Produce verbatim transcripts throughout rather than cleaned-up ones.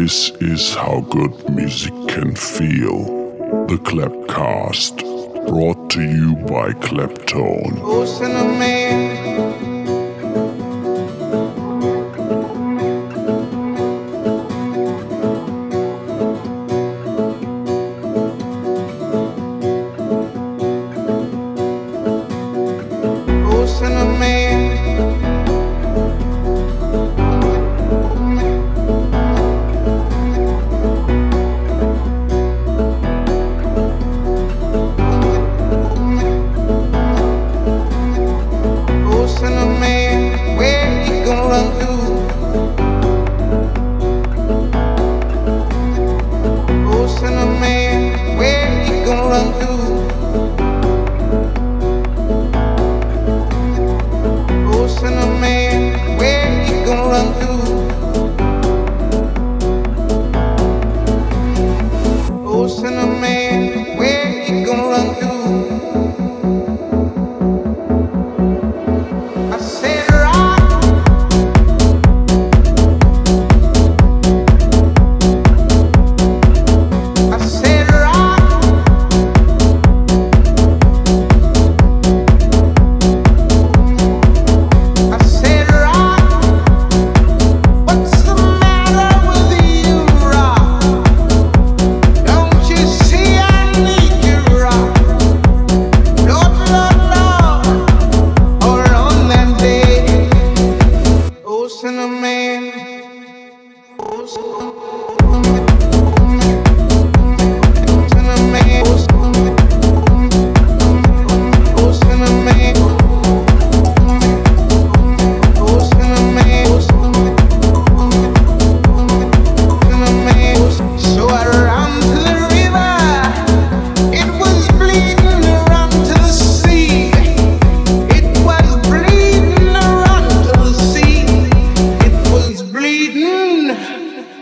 This is how good music can feel. The Clapcast, brought to you by Claptone.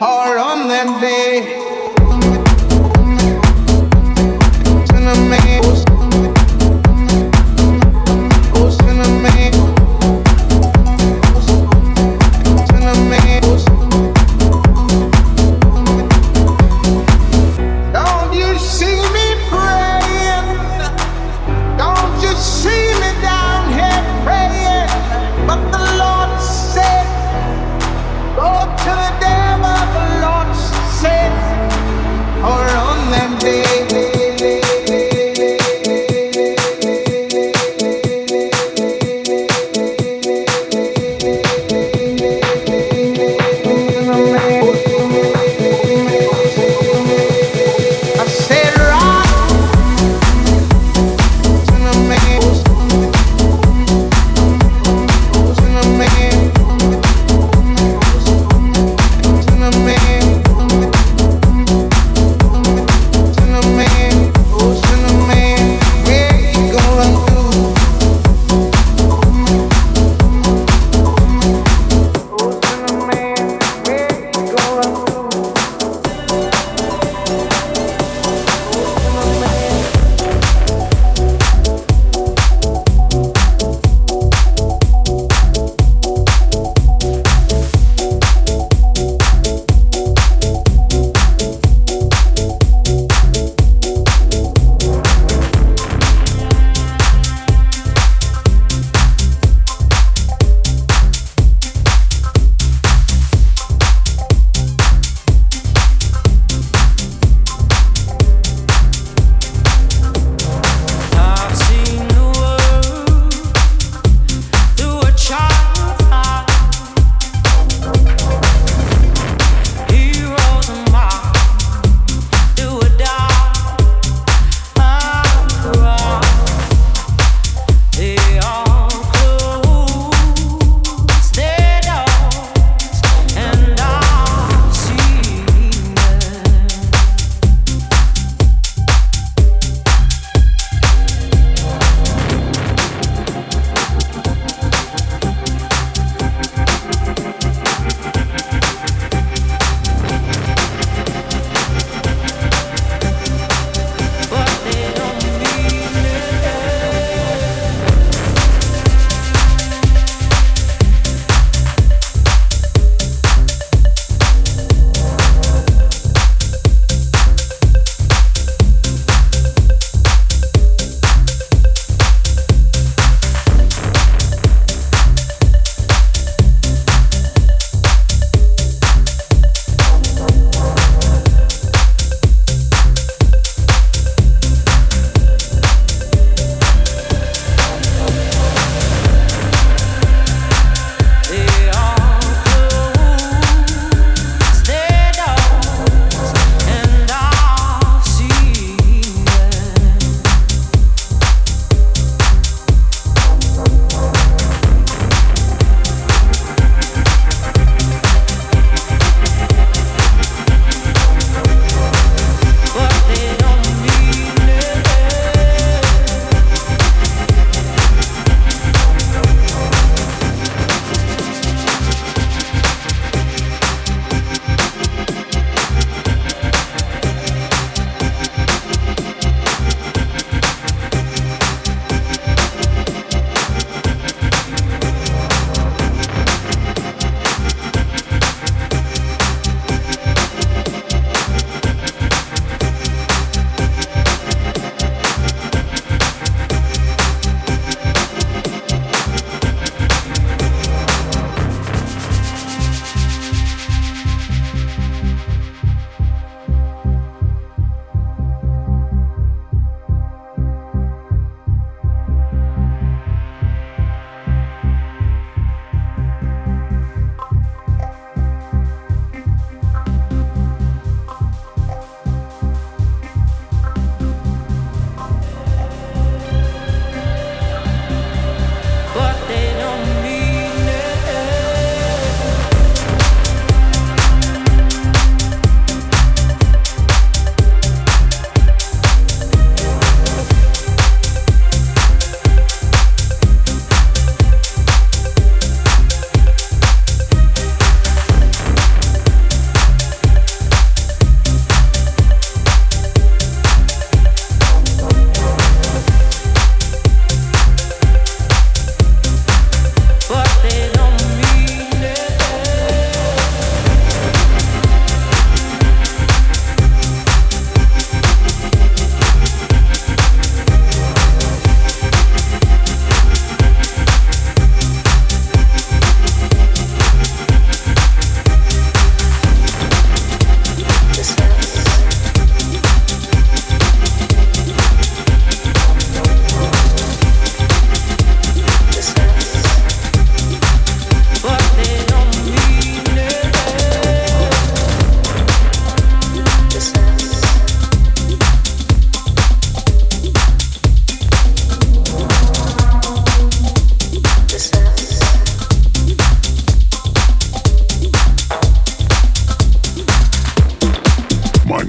Or on that day, day, day, day, day, day.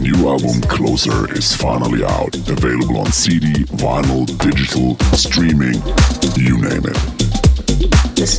new album Closer is finally out, available on C D, vinyl, digital, streaming, you name it. This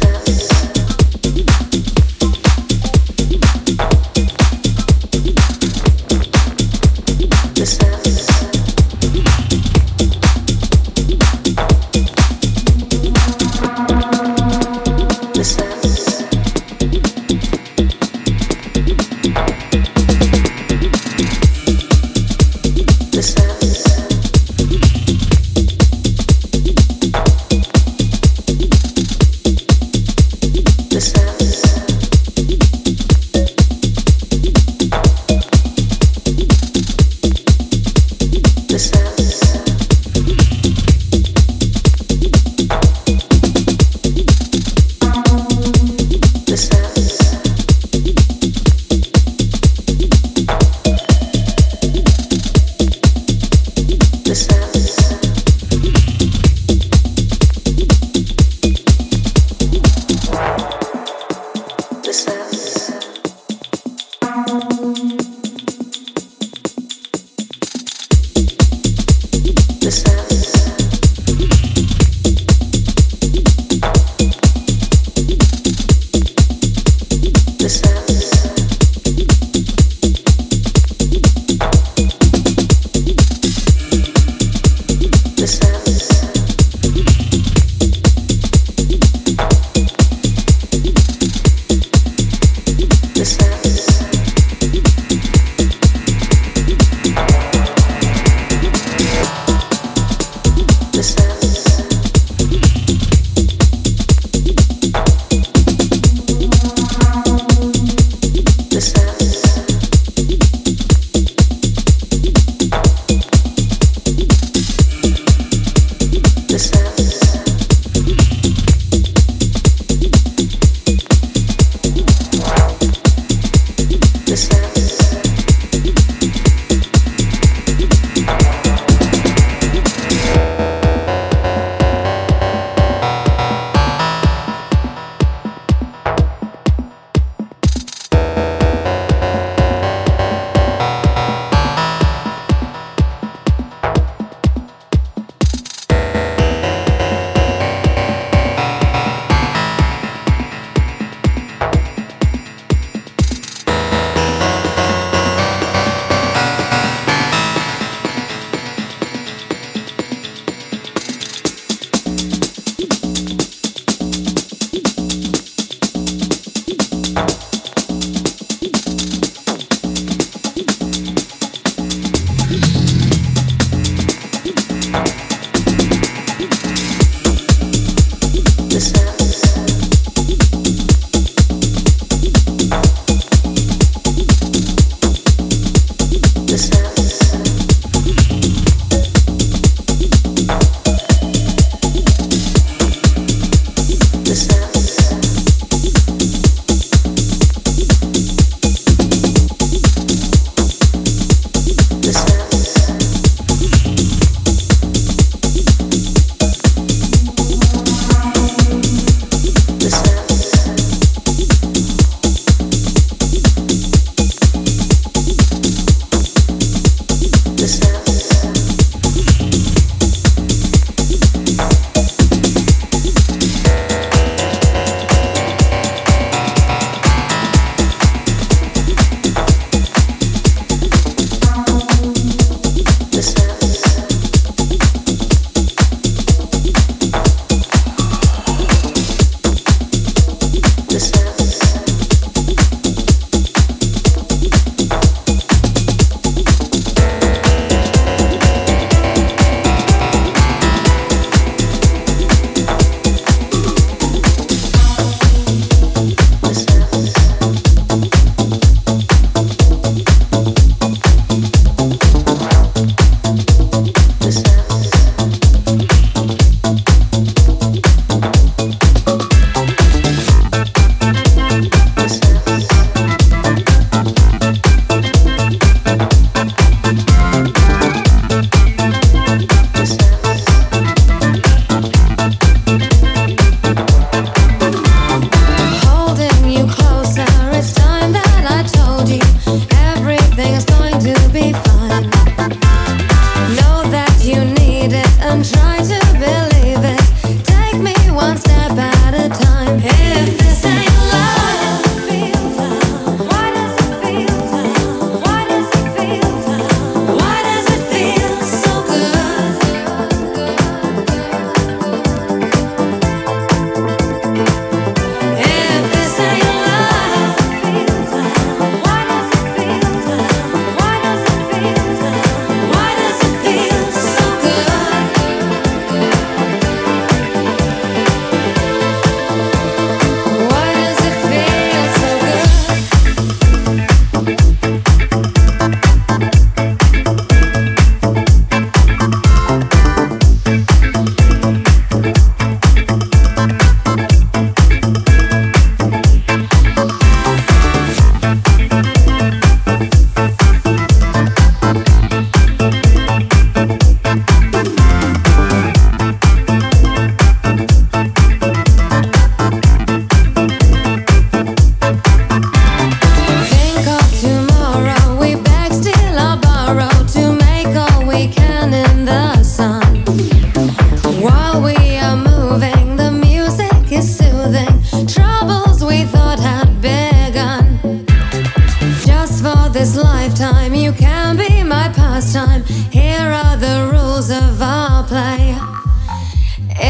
lifetime. You can be my pastime. Here are the rules of our play.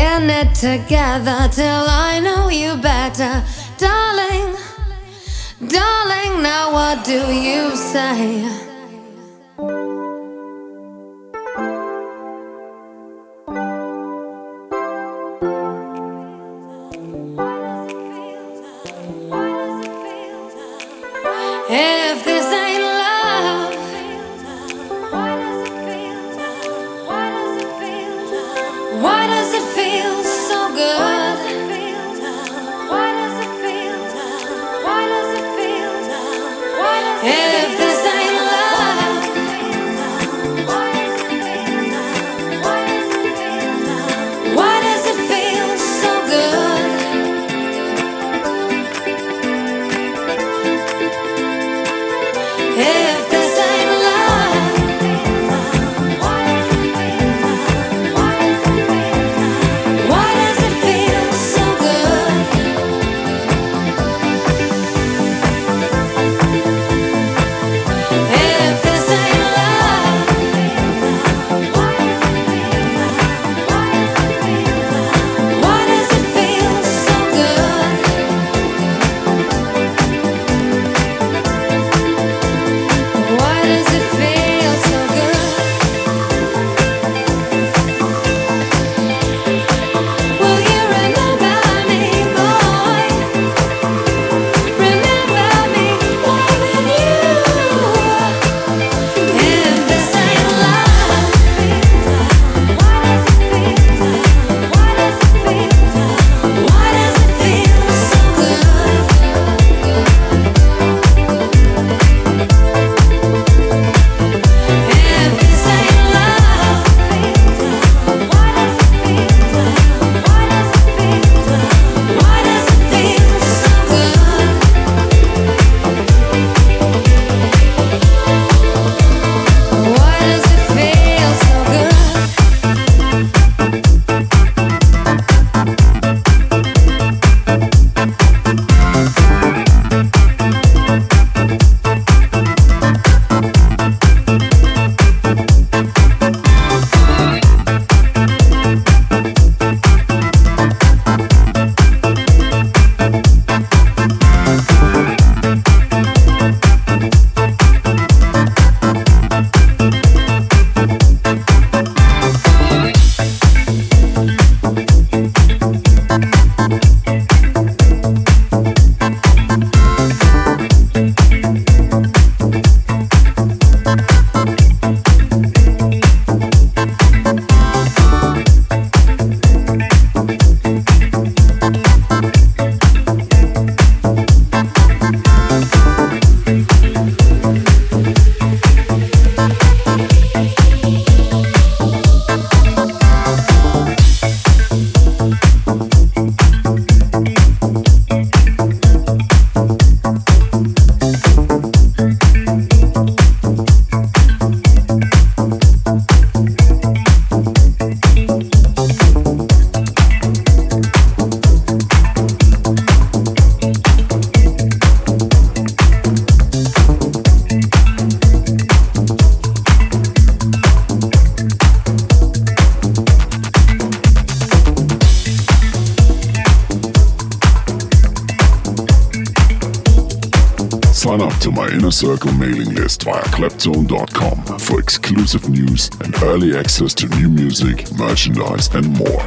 In it together till I know you better. Darling, darling, now what do you say? Circle mailing list via claptone dot com for exclusive news and early access to new music, merchandise, and more.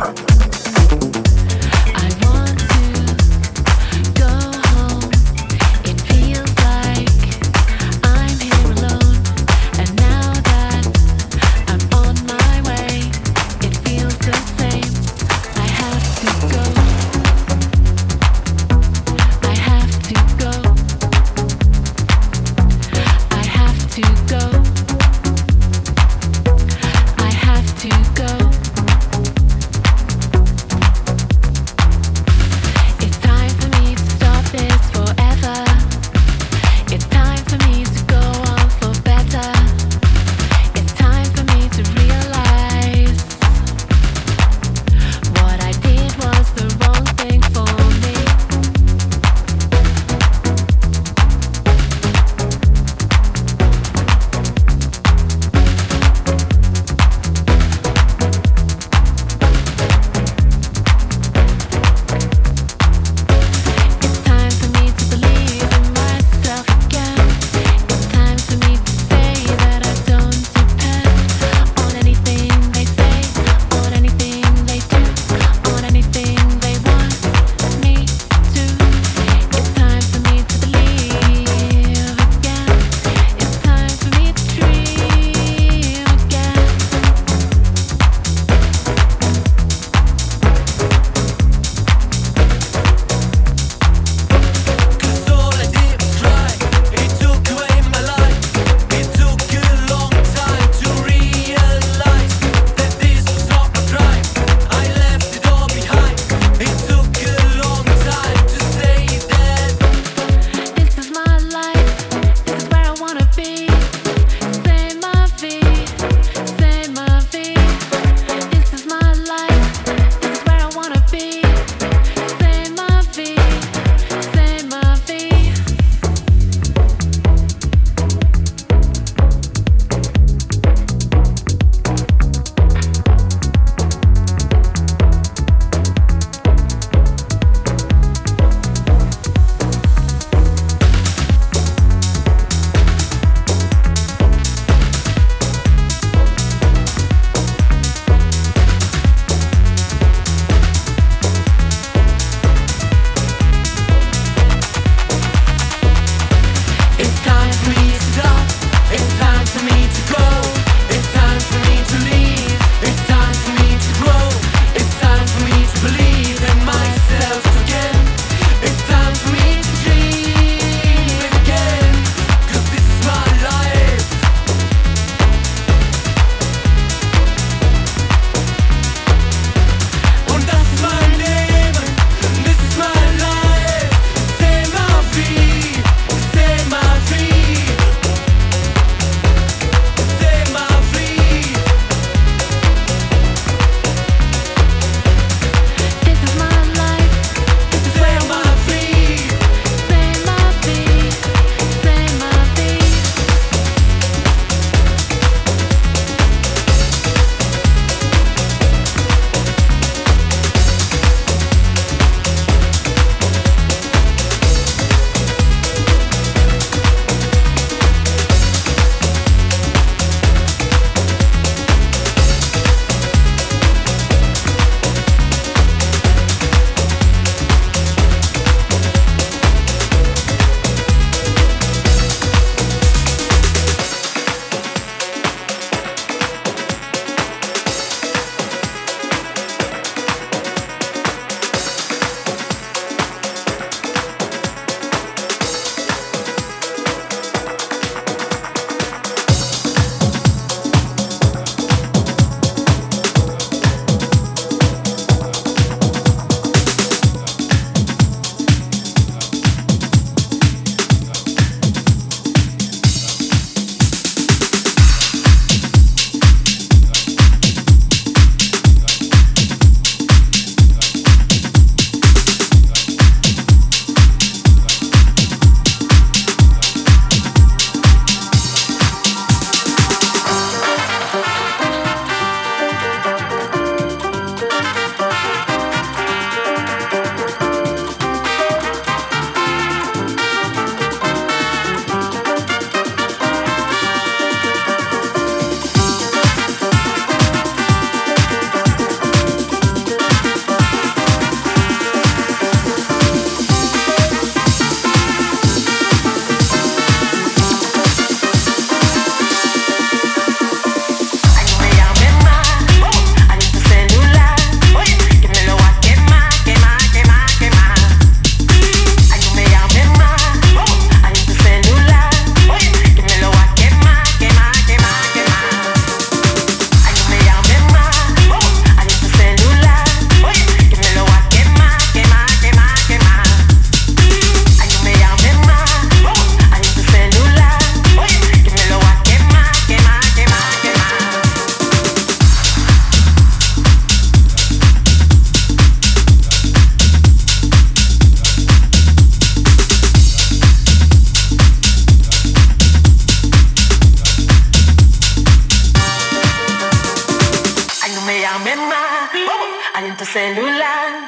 celular.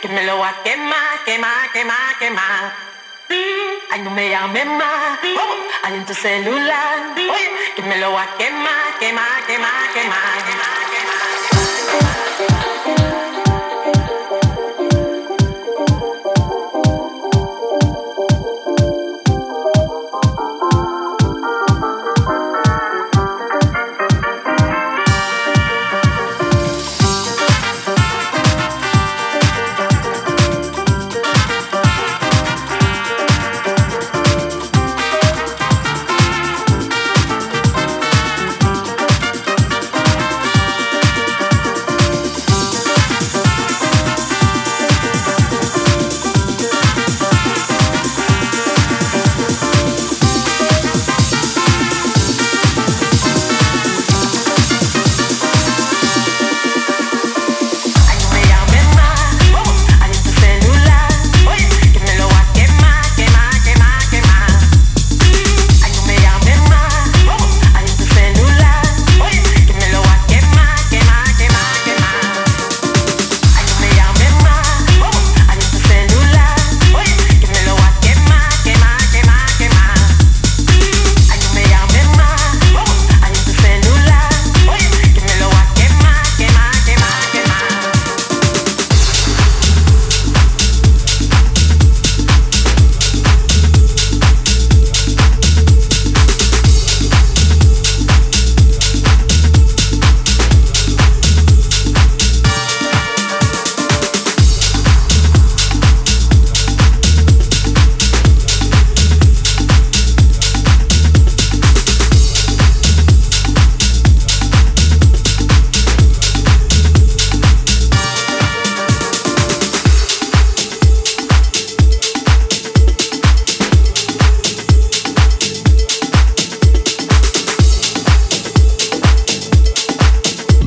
Que me lo va a quemar, quemar, quemar, quemar. Ay, no me llames más. Ay, en tu celular. Que me lo va a quemar, quemar, quemar, quemar, quemar.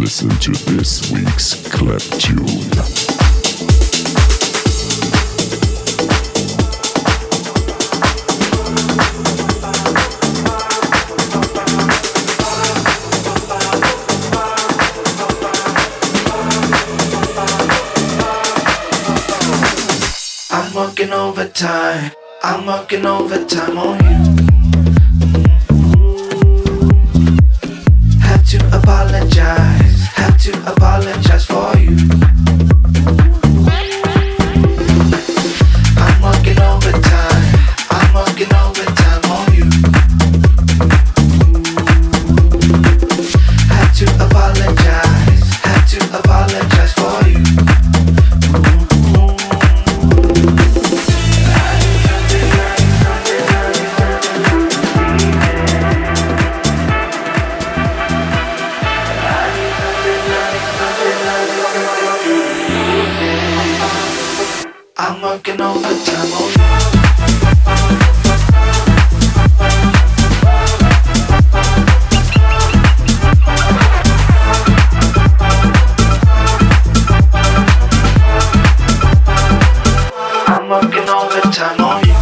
Listen to this week's Claptone. I'm working overtime. I'm working overtime on you. Have to apologize. Have to apologize for you. I'm working overtime. I'm working overtime on you. Have to apologize. Have to apologize for you. I'm working overtime on you. I'm working overtime. I'm working overtime on you.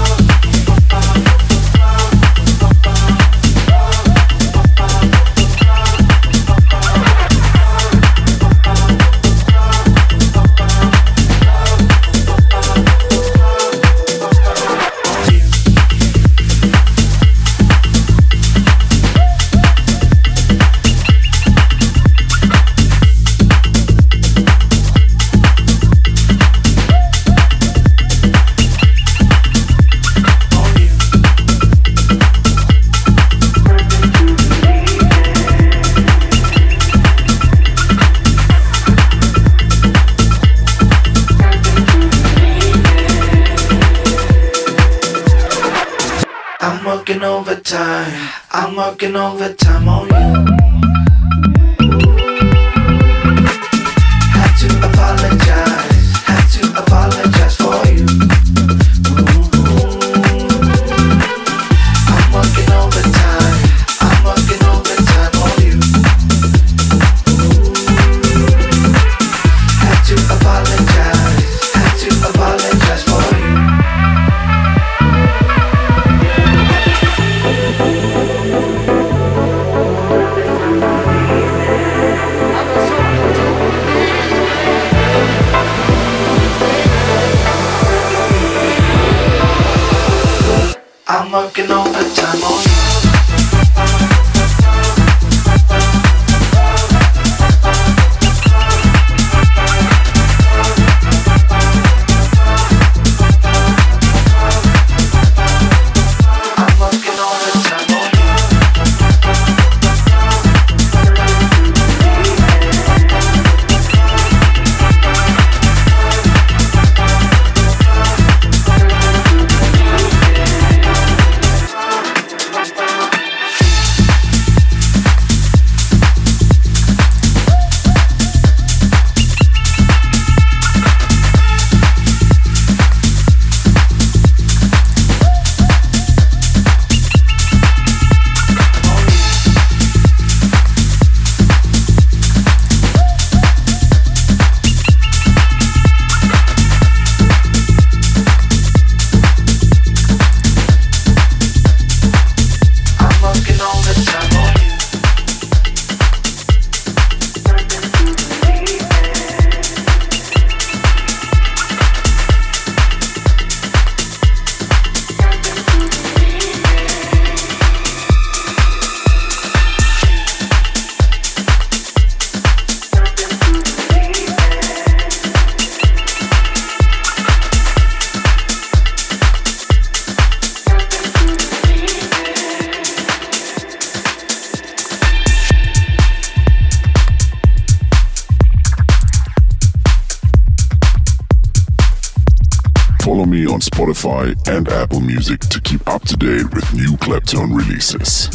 Had to apologize. Had to apologize for you. I'm working overtime. I'm working overtime on you. Had to apologize. Had to apologize for you. I on Spotify and Apple Music to keep up to date with new Claptone releases.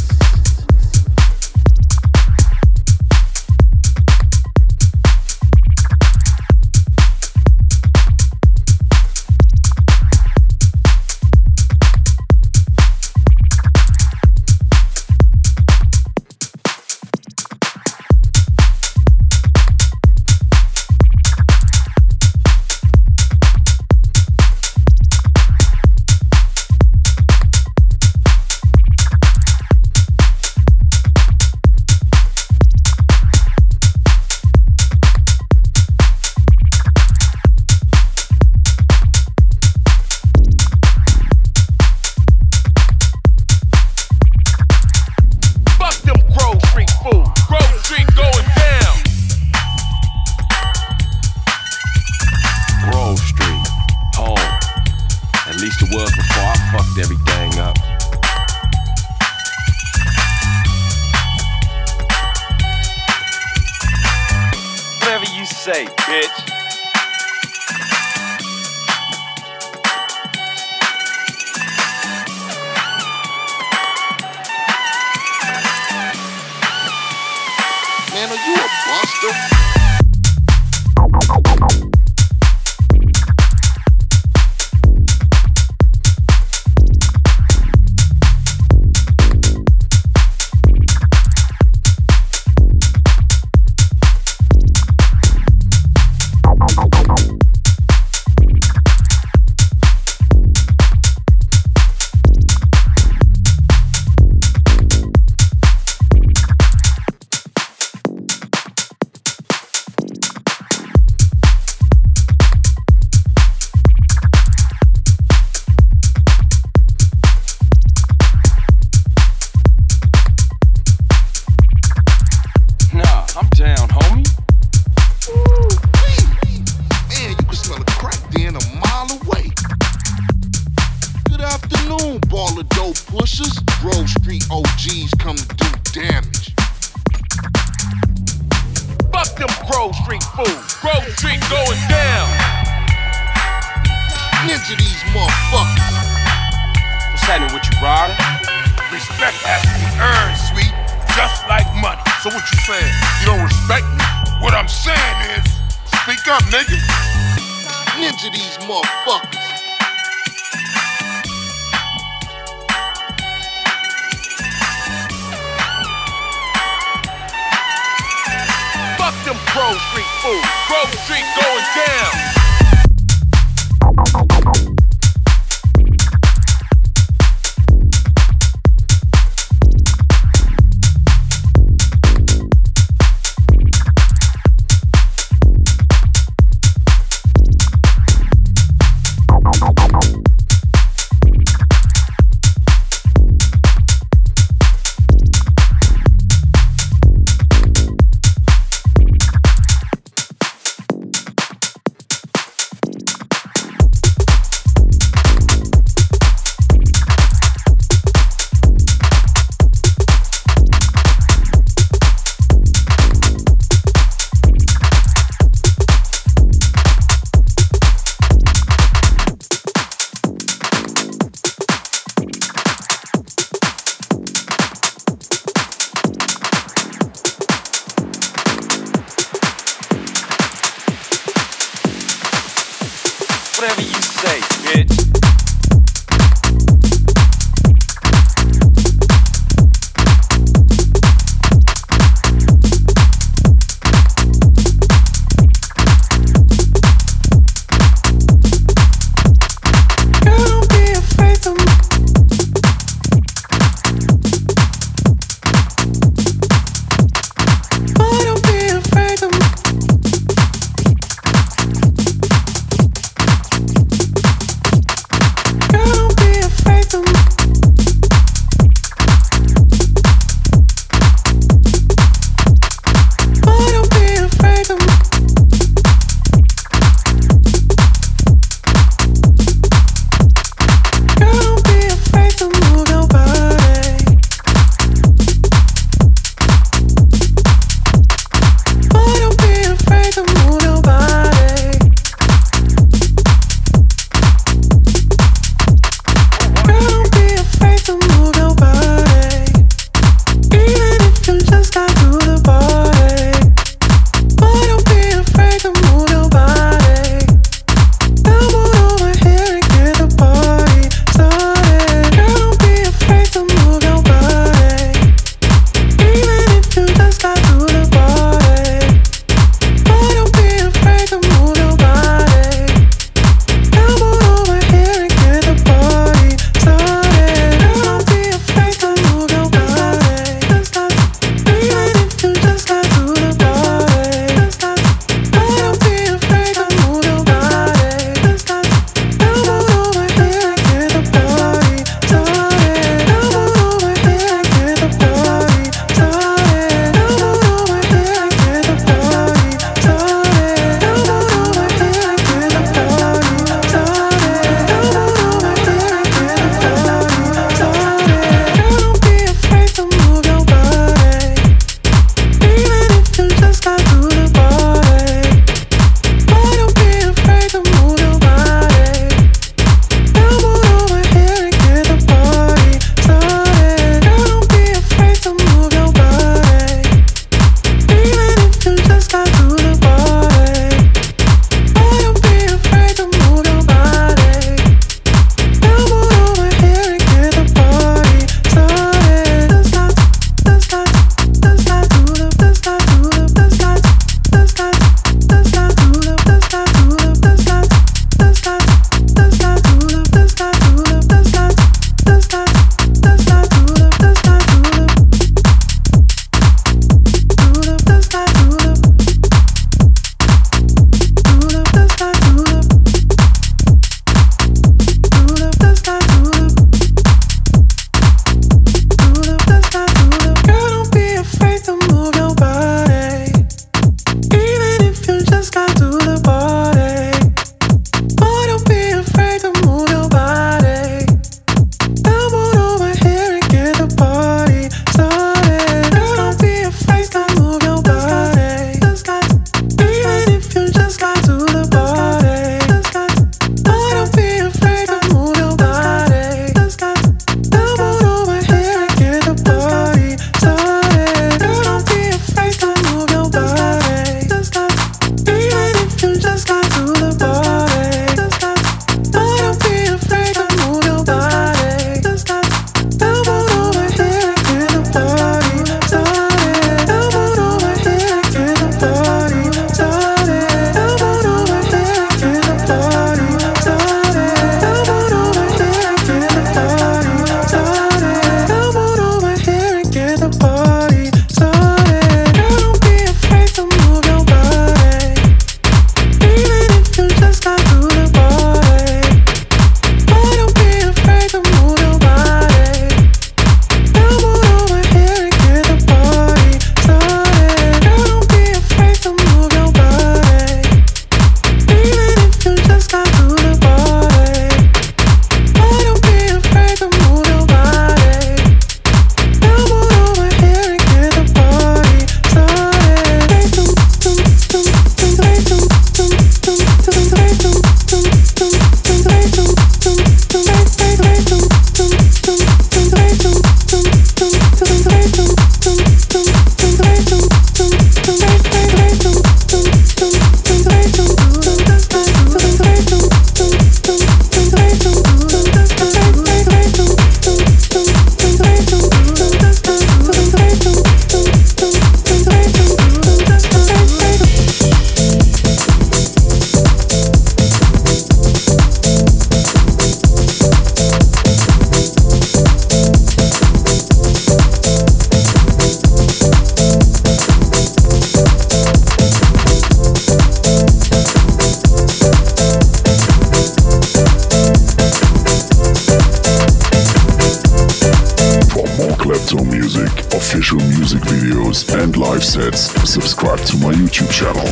official music videos and live sets, subscribe to my YouTube channel.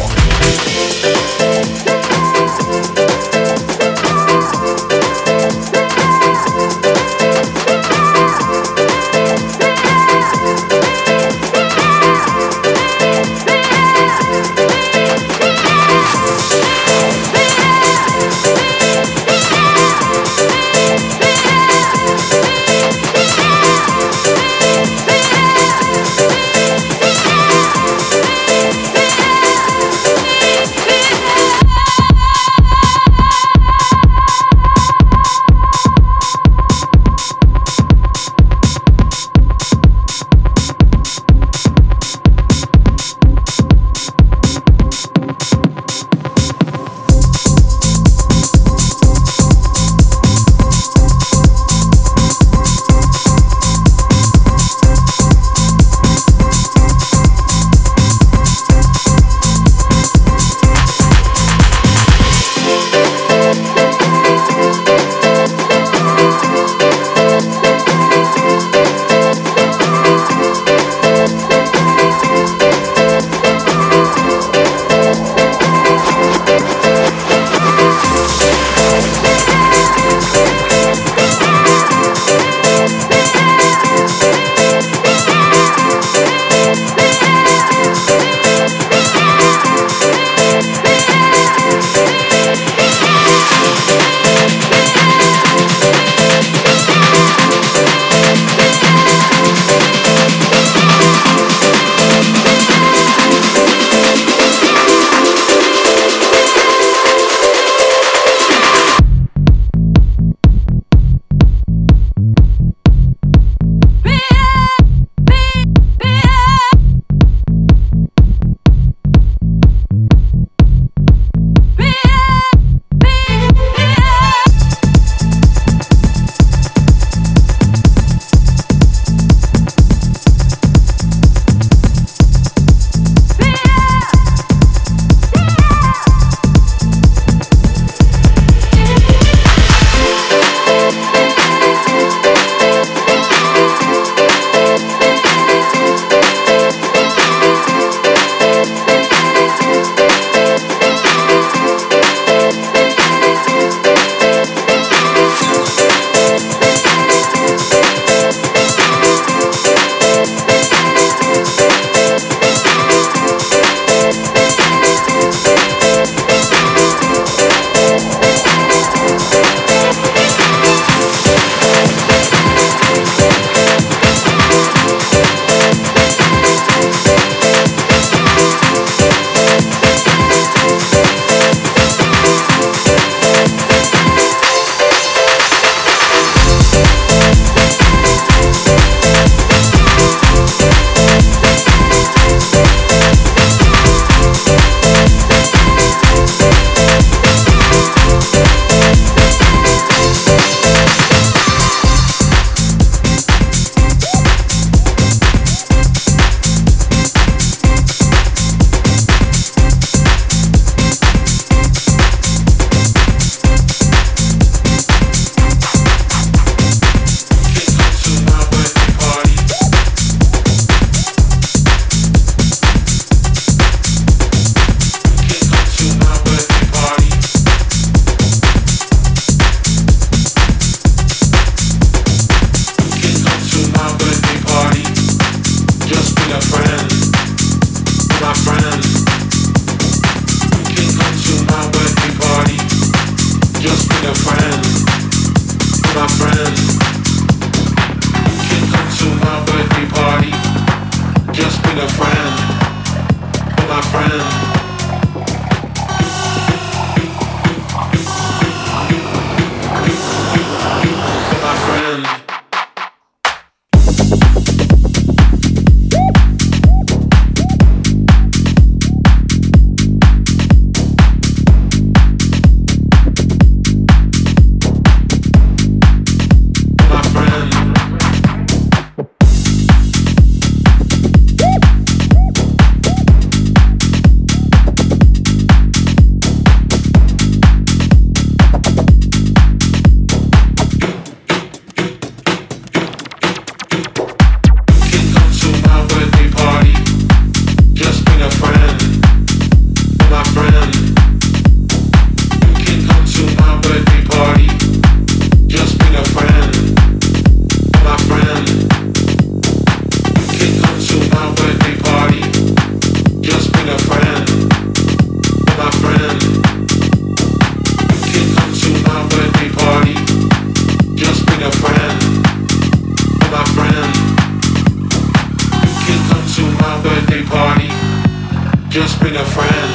Just been a friend,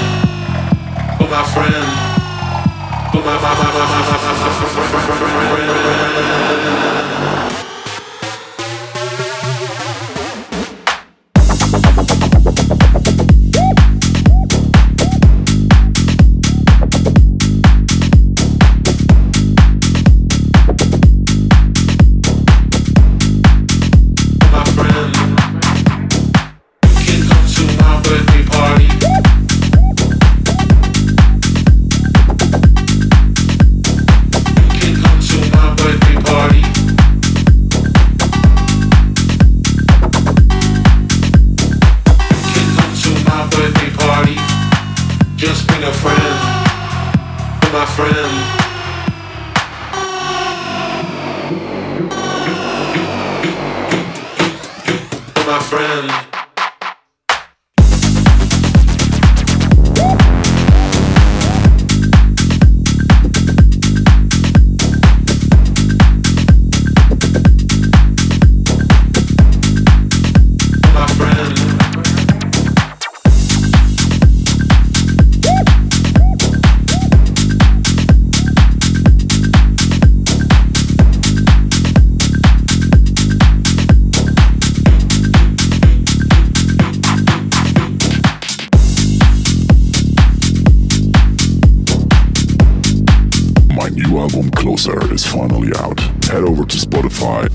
but my friend, but my my my my my my friend.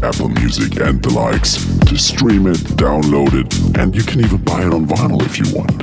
Apple Music and the likes to stream it, download it, and you can even buy it on vinyl if you want.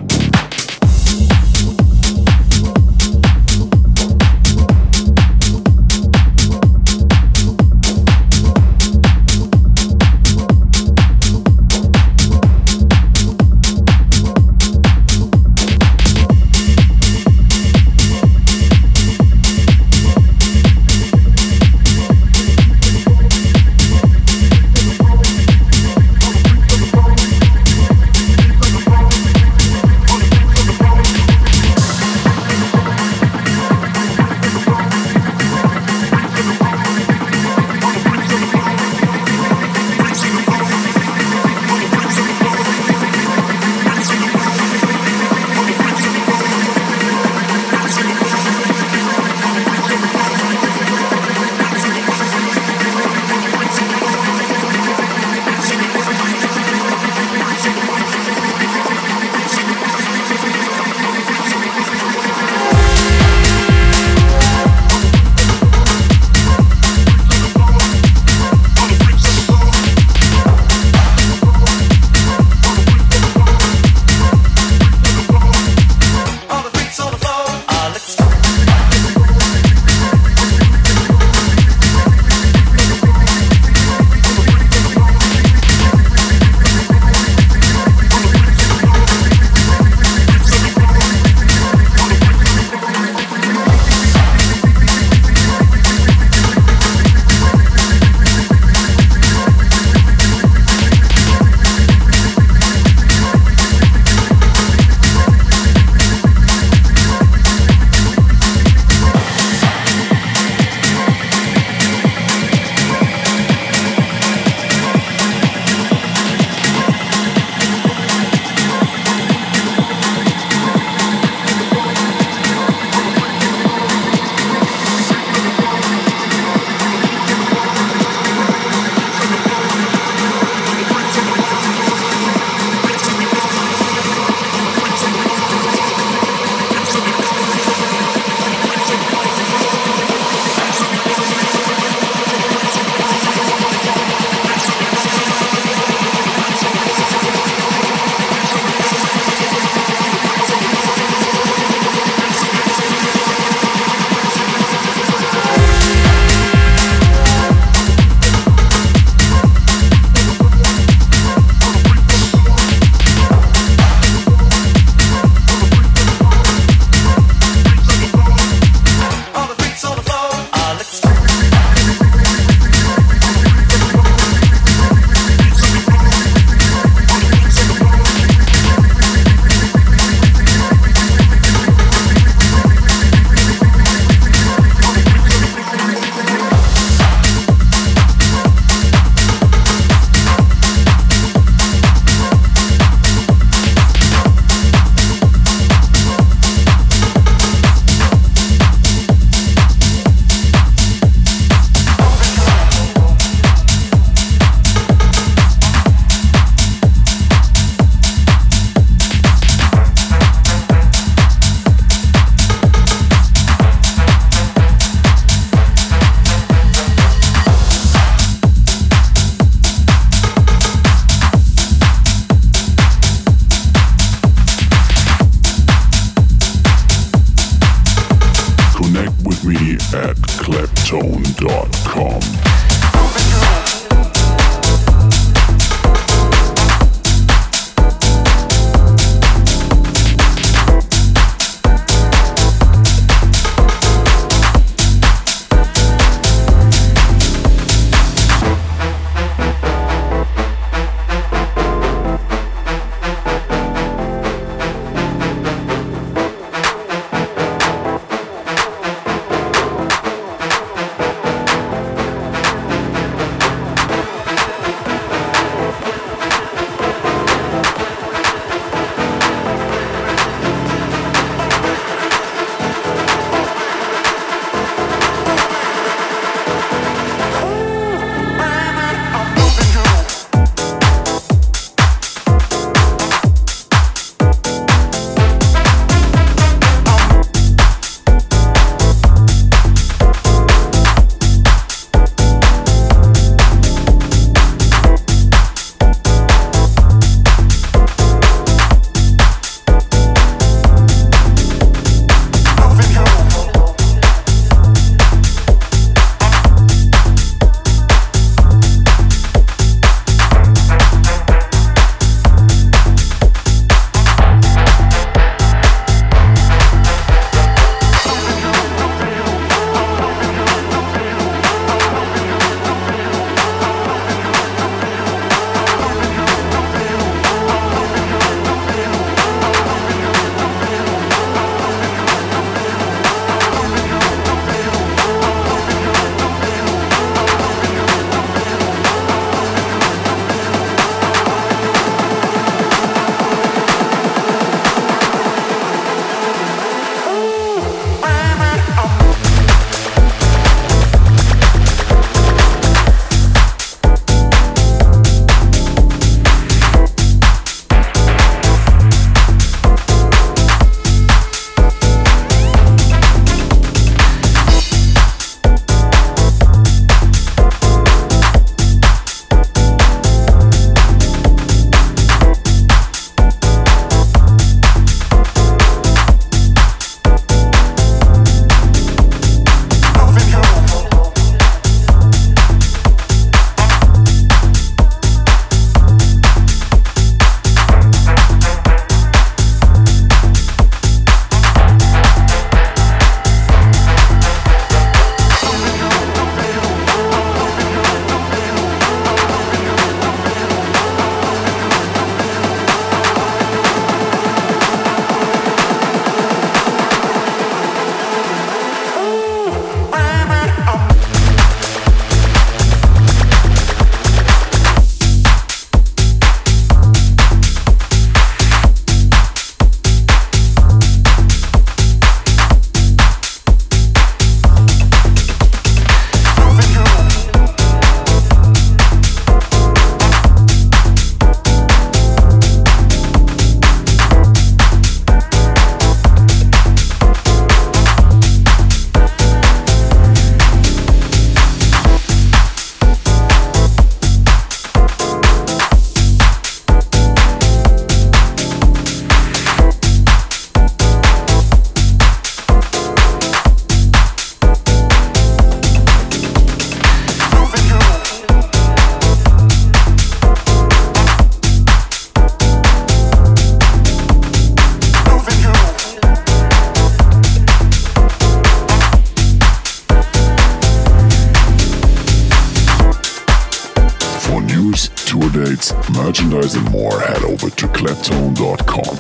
merchandise and more, head over to claptone dot com.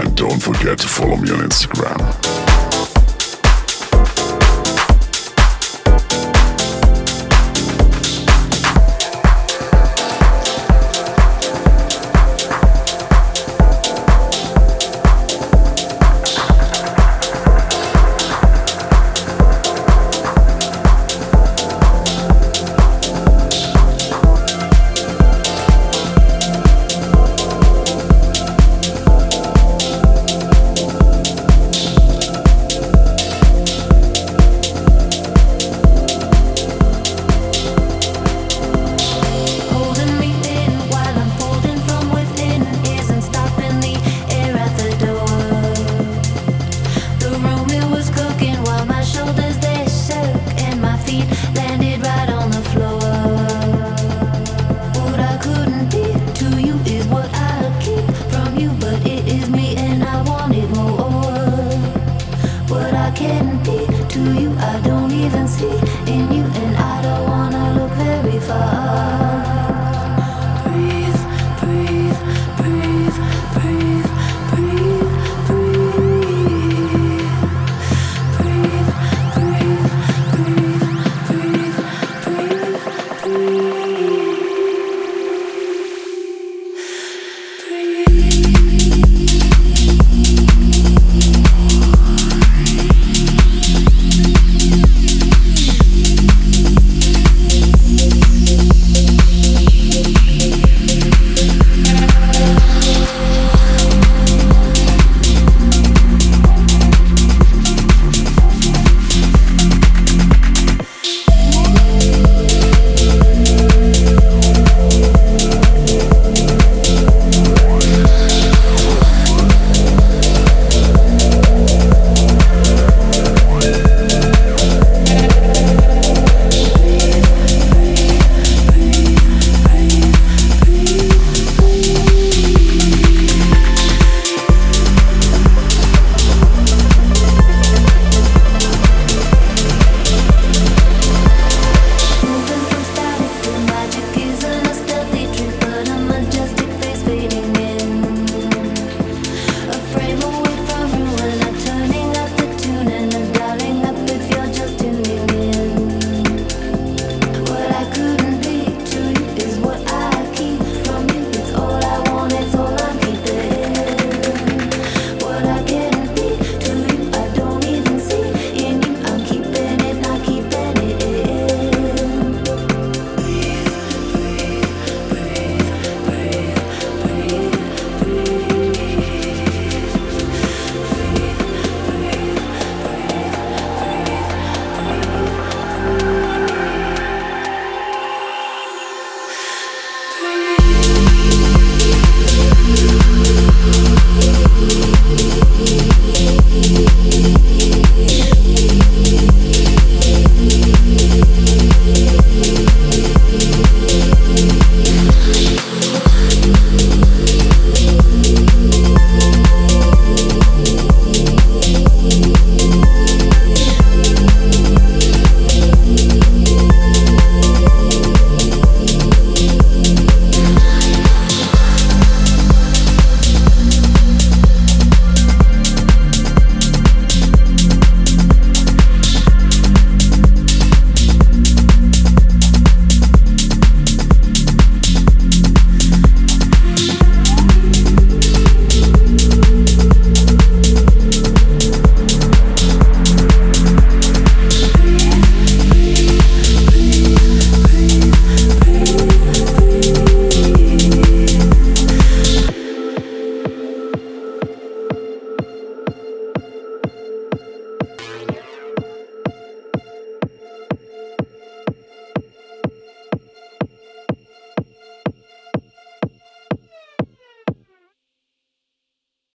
And don't forget to follow me on Instagram.